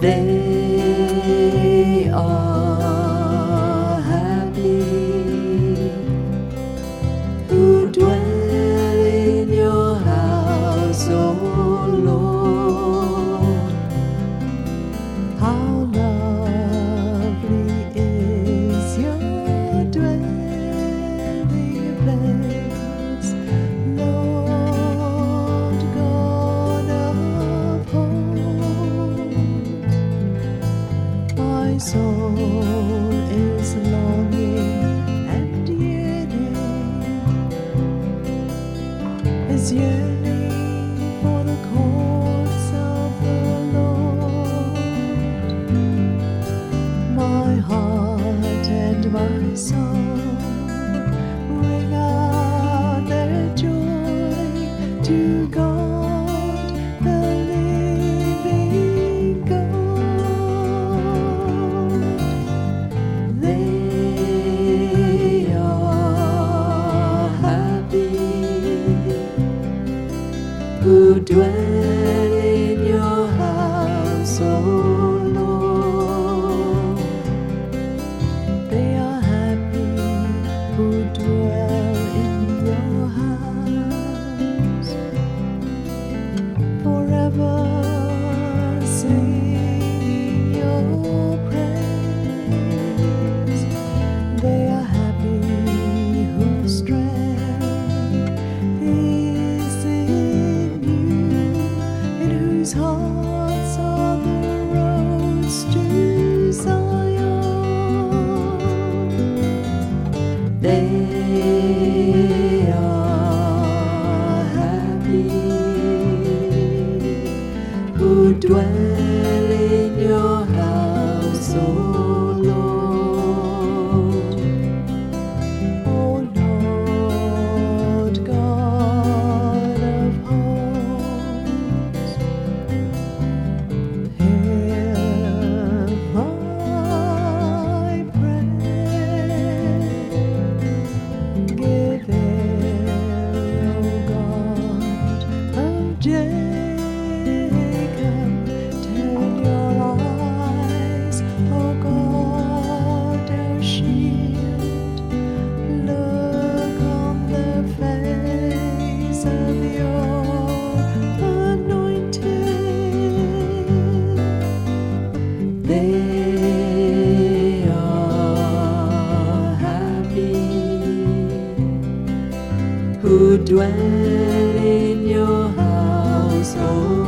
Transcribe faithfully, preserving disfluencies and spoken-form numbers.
They are happy who dwell in your house, O Lord. How lovely is your dwelling place, Lord God of hosts. My soul is longing and yearning, is yearning for the courts of the Lord. My heart and my soul bring out their joy to God, the living God. They are happy who dwell in your house, O Lord. They are happy who dwell in your house. Forever singing your praise. They are happy whose strength is in you, in whose hearts are the roads to Zion. They are happy who dwell in your house, O Lord. O Lord God of hosts, hear my prayer. Give ear, O God of Jacob. Turn your eyes, O God, our shield. Look on the face of your anointed. They are happy who dwell in your house, O